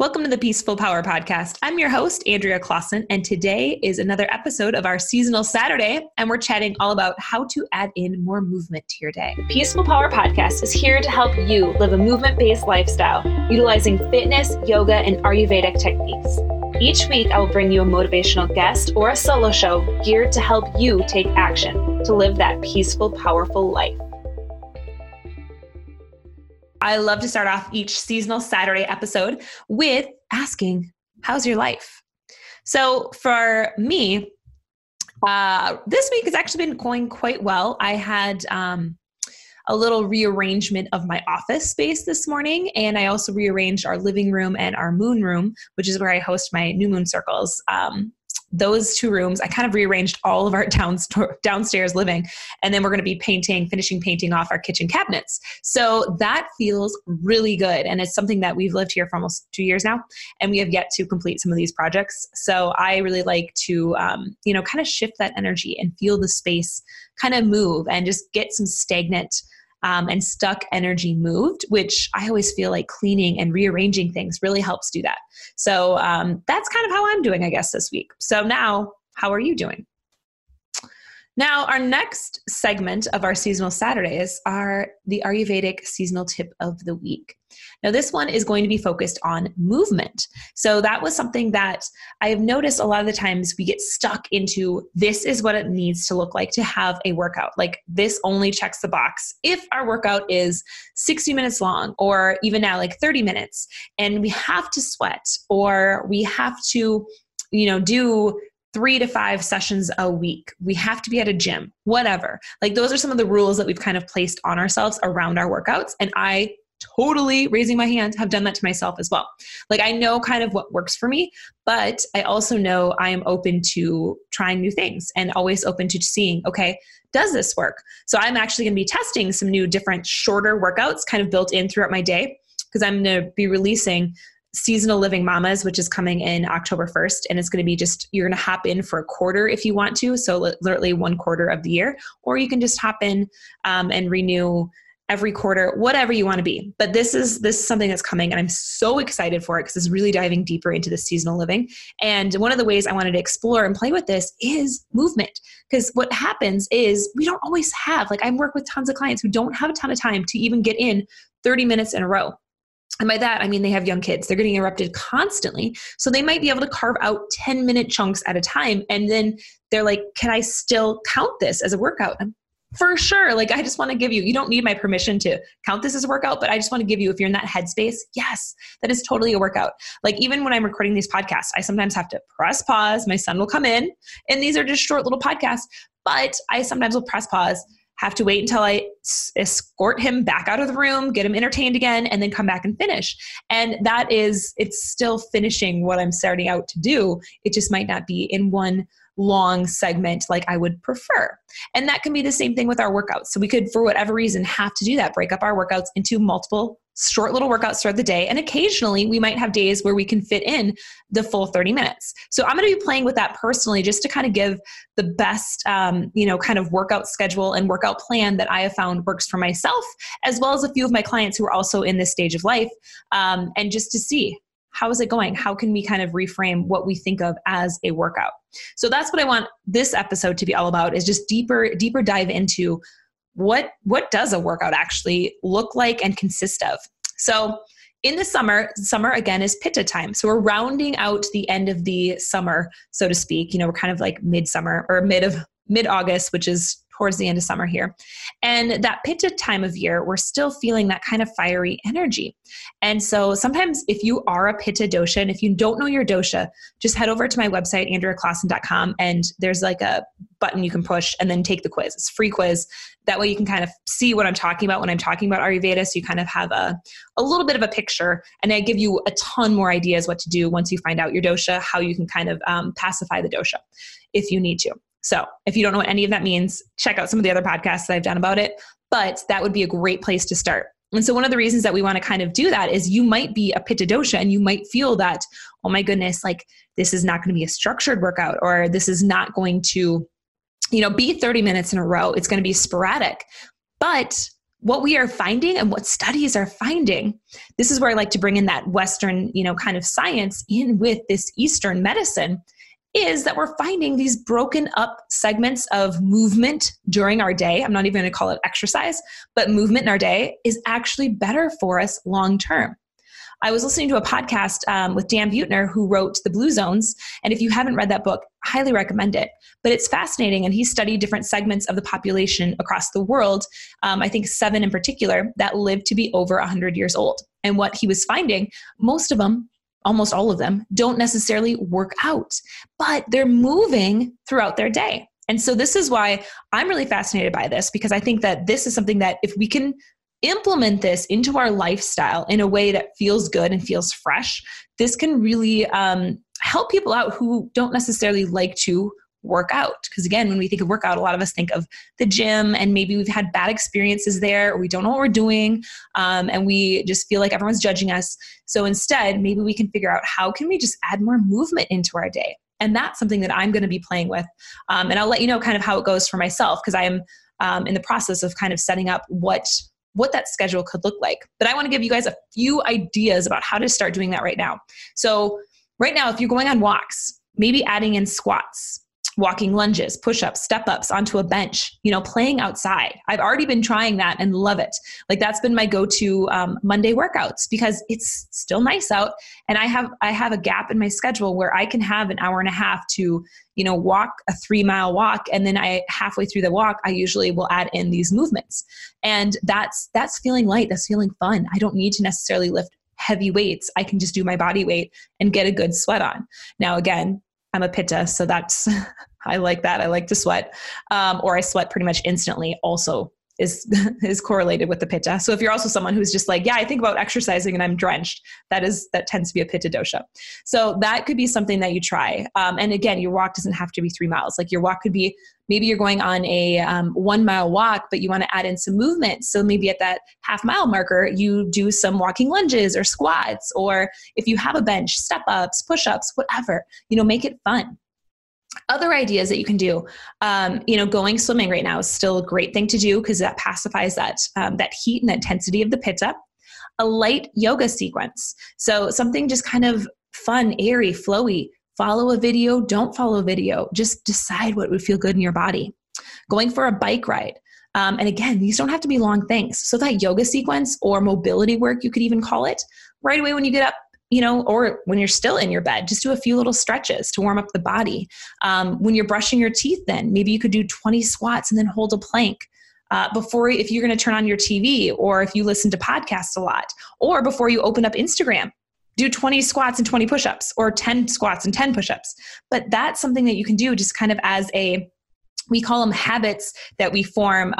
Welcome to the Peaceful Power Podcast. I'm your host, Andrea Claassen, and today is another episode of our Seasonal Saturday, and we're chatting all about how to add in more movement to your day. The Peaceful Power Podcast is here to help you live a movement-based lifestyle, utilizing fitness, yoga, and Ayurvedic techniques. Each week, I will bring you a motivational guest or a solo show geared to help you take action to live that peaceful, powerful life. I love to start off each Seasonal Saturday episode with asking, how's your life? So for me, this week has actually been going quite well. I had a little rearrangement of my office space this morning, and I also rearranged our living room and our moon room, which is where I host my new moon circles. Those two rooms, I kind of rearranged all of our downstairs living, and then we're going to be finishing painting off our kitchen cabinets. So that feels really good. And it's something that we've lived here for almost 2 years now, and we have yet to complete some of these projects. So I really like to, kind of shift that energy and feel the space kind of move and just get some stagnant and stuck energy moved, which I always feel like cleaning and rearranging things really helps do that. So that's kind of how I'm doing, I guess, this week. So now, how are you doing? Now, our next segment of our Seasonal Saturdays are the Ayurvedic Seasonal Tip of the Week. Now, this one is going to be focused on movement. So that was something that I have noticed a lot of the times we get stuck into, this is what it needs to look like to have a workout. Like, this only checks the box if our workout is 60 minutes long, or even now like 30 minutes, and we have to sweat, or we have to, do 3 to 5 sessions a week. We have to be at a gym, whatever. Like, those are some of the rules that we've kind of placed on ourselves around our workouts. And I totally, raising my hand, have done that to myself as well. Like, I know kind of what works for me, but I also know I am open to trying new things and always open to seeing, okay, does this work? So I'm actually going to be testing some new different shorter workouts kind of built in throughout my day, because I'm going to be releasing Seasonal Living Mamas, which is coming in October 1st. And it's going to be just, you're going to hop in for a quarter if you want to. So literally one quarter of the year, or you can just hop in and renew every quarter, whatever you want to be. But this is something that's coming, and I'm so excited for it because it's really diving deeper into the seasonal living. And one of the ways I wanted to explore and play with this is movement. Because what happens is we don't always have, like, I work with tons of clients who don't have a ton of time to even get in 30 minutes in a row. And by that, I mean, they have young kids. They're getting interrupted constantly. So they might be able to carve out 10-minute chunks at a time. And then they're like, can I still count this as a workout? For sure. Like, I just want to give you don't need my permission to count this as a workout, but I just want to give you, if you're in that headspace, yes, that is totally a workout. Like, even when I'm recording these podcasts, I sometimes have to press pause. My son will come in, and these are just short little podcasts, but I sometimes will press pause, have to wait until I escort him back out of the room, get him entertained again, and then come back and finish. And that is, it's still finishing what I'm starting out to do. It just might not be in one long segment like I would prefer. And that can be the same thing with our workouts. So we could, for whatever reason, have to do that, break up our workouts into multiple short little workouts throughout the day. And occasionally we might have days where we can fit in the full 30 minutes. So I'm going to be playing with that personally, just to kind of give the best, kind of workout schedule and workout plan that I have found works for myself, as well as a few of my clients who are also in this stage of life. And just to see, how is it going? How can we kind of reframe what we think of as a workout? So that's what I want this episode to be all about, is just deeper dive into what does a workout actually look like and consist of? So in the summer again is Pitta time. So we're rounding out the end of the summer, so to speak. We're kind of like midsummer or mid-August, which is towards the end of summer here. And that Pitta time of year, we're still feeling that kind of fiery energy. And so sometimes if you are a Pitta dosha, and if you don't know your dosha, just head over to my website, andreaclaassen.com, and there's like a button you can push and then take the quiz. It's a free quiz. That way you can kind of see what I'm talking about when I'm talking about Ayurveda. So you kind of have a little bit of a picture, and I give you a ton more ideas what to do once you find out your dosha, how you can kind of pacify the dosha if you need to. So if you don't know what any of that means, check out some of the other podcasts that I've done about it, but that would be a great place to start. And so one of the reasons that we want to kind of do that is you might be a Pitta dosha, and you might feel that, oh my goodness, like, this is not going to be a structured workout, or this is not going to, be 30 minutes in a row. It's going to be sporadic. But what we are finding and what studies are finding, this is where I like to bring in that Western, kind of science in with this Eastern medicine, is that we're finding these broken up segments of movement during our day. I'm not even going to call it exercise, but movement in our day is actually better for us long-term. I was listening to a podcast with Dan Buettner, who wrote The Blue Zones. And if you haven't read that book, highly recommend it. But it's fascinating. And he studied different segments of the population across the world, I think 7 in particular, that lived to be over 100 years old. And what he was finding, most of them, almost all of them, don't necessarily work out, but they're moving throughout their day. And so this is why I'm really fascinated by this, because I think that this is something that if we can implement this into our lifestyle in a way that feels good and feels fresh, this can really help people out who don't necessarily like to work out. Because again, when we think of workout, a lot of us think of the gym, and maybe we've had bad experiences there, or we don't know what we're doing, and we just feel like everyone's judging us. So instead, maybe we can figure out how can we just add more movement into our day. And that's something that I'm going to be playing with. And I'll let you know kind of how it goes for myself, because I am in the process of kind of setting up what that schedule could look like. But I want to give you guys a few ideas about how to start doing that right now. So right now, if you're going on walks, maybe adding in squats, walking lunges, push-ups, step-ups onto a bench, playing outside. I've already been trying that and love it. Like, that's been my go-to Monday workouts, because it's still nice out. And I have a gap in my schedule where I can have an hour and a half to, walk a 3-mile walk. And then halfway through the walk, I usually will add in these movements. And that's feeling light. That's feeling fun. I don't need to necessarily lift heavy weights. I can just do my body weight and get a good sweat on. Now, again, I'm a Pitta, so that's, I like that. I like to sweat, or I sweat pretty much instantly also is correlated with the Pitta. So if you're also someone who's just like, yeah, I think about exercising and I'm drenched, that tends to be a Pitta dosha. So that could be something that you try. And again, your walk doesn't have to be 3 miles. Like, your walk could be, maybe you're going on a 1-mile walk, but you want to add in some movement. So maybe at that half-mile marker, you do some walking lunges or squats, or if you have a bench, step-ups, push-ups, whatever, make it fun. Other ideas that you can do, going swimming right now is still a great thing to do, because that pacifies that heat and that intensity of the Pitta. A light yoga sequence. So something just kind of fun, airy, flowy. Follow a video, don't follow a video. Just decide what would feel good in your body. Going for a bike ride. And again, these don't have to be long things. So that yoga sequence, or mobility work, you could even call it, right away when you get up, or when you're still in your bed, just do a few little stretches to warm up the body. When you're brushing your teeth, then maybe you could do 20 squats and then hold a plank. If you're going to turn on your TV, or if you listen to podcasts a lot, or before you open up Instagram, do 20 squats and 20 push-ups, or 10 squats and 10 push-ups. But that's something that you can do just kind of as we call them habits that we form,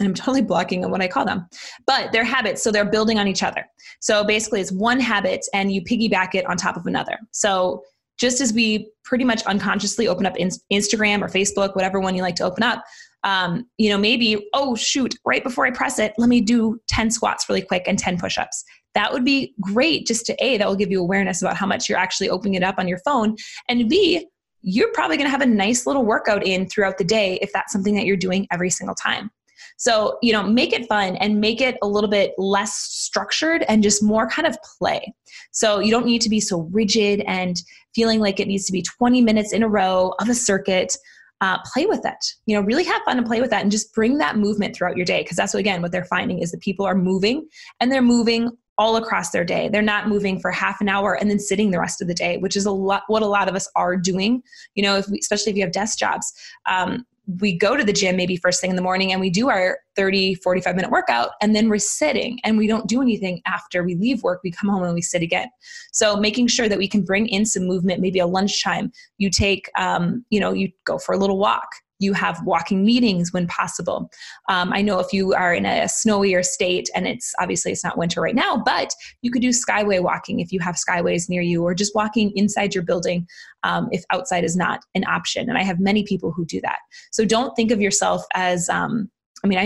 and I'm totally blocking on what I call them, but they're habits. So they're building on each other. So basically it's one habit and you piggyback it on top of another. So just as we pretty much unconsciously open up Instagram or Facebook, whatever one you like to open up, maybe, oh shoot, right before I press it, let me do 10 squats really quick and 10 pushups. That would be great. Just to A, that will give you awareness about how much you're actually opening it up on your phone, and B, you're probably going to have a nice little workout in throughout the day if that's something that you're doing every single time. So, make it fun and make it a little bit less structured and just more kind of play. So you don't need to be so rigid and feeling like it needs to be 20 minutes in a row of a circuit. Play with it, really have fun and play with that, and just bring that movement throughout your day. Cause that's what they're finding is that people are moving, and they're moving all across their day. They're not moving for half an hour and then sitting the rest of the day, which is what a lot of us are doing. Especially if you have desk jobs, we go to the gym maybe first thing in the morning and we do our 30, 45-minute workout, and then we're sitting and we don't do anything after we leave work. We come home and we sit again. So making sure that we can bring in some movement, maybe a lunchtime, you take, you go for a little walk. You have walking meetings when possible. I know if you are in a snowier state, and it's not winter right now, but you could do skyway walking if you have skyways near you, or just walking inside your building if outside is not an option. And I have many people who do that. So don't think of yourself as, I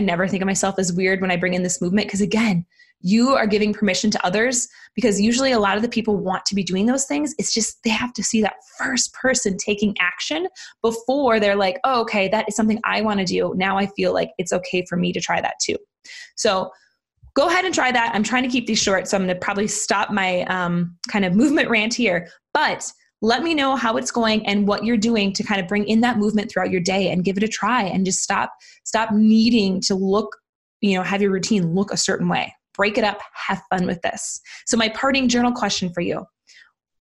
never think of myself as weird when I bring in this movement, because again, you are giving permission to others, because usually a lot of the people want to be doing those things. It's just, they have to see that first person taking action before they're like, oh, okay, that is something I want to do. Now I feel like it's okay for me to try that too. So go ahead and try that. I'm trying to keep these short, so I'm going to probably stop my kind of movement rant here, but let me know how it's going and what you're doing to kind of bring in that movement throughout your day, and give it a try, and just stop needing to look, you know, have your routine look a certain way. Break it up, have fun with this. So my parting journal question for you,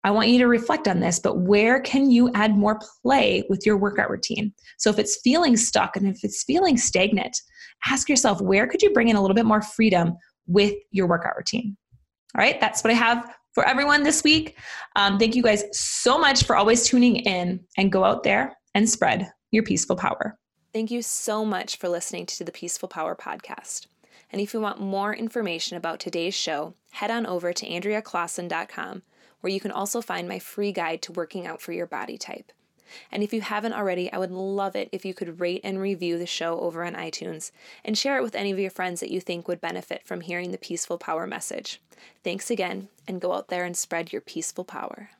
I want you to reflect on this, but where can you add more play with your workout routine? So if it's feeling stuck and if it's feeling stagnant, ask yourself, where could you bring in a little bit more freedom with your workout routine? All right, that's what I have for everyone this week. Thank you guys so much for always tuning in, and go out there and spread your peaceful power. Thank you so much for listening to the Peaceful Power Podcast. And if you want more information about today's show, head on over to andreaclaassen.com, where you can also find my free guide to working out for your body type. And if you haven't already, I would love it if you could rate and review the show over on iTunes and share it with any of your friends that you think would benefit from hearing the peaceful power message. Thanks again, and go out there and spread your peaceful power.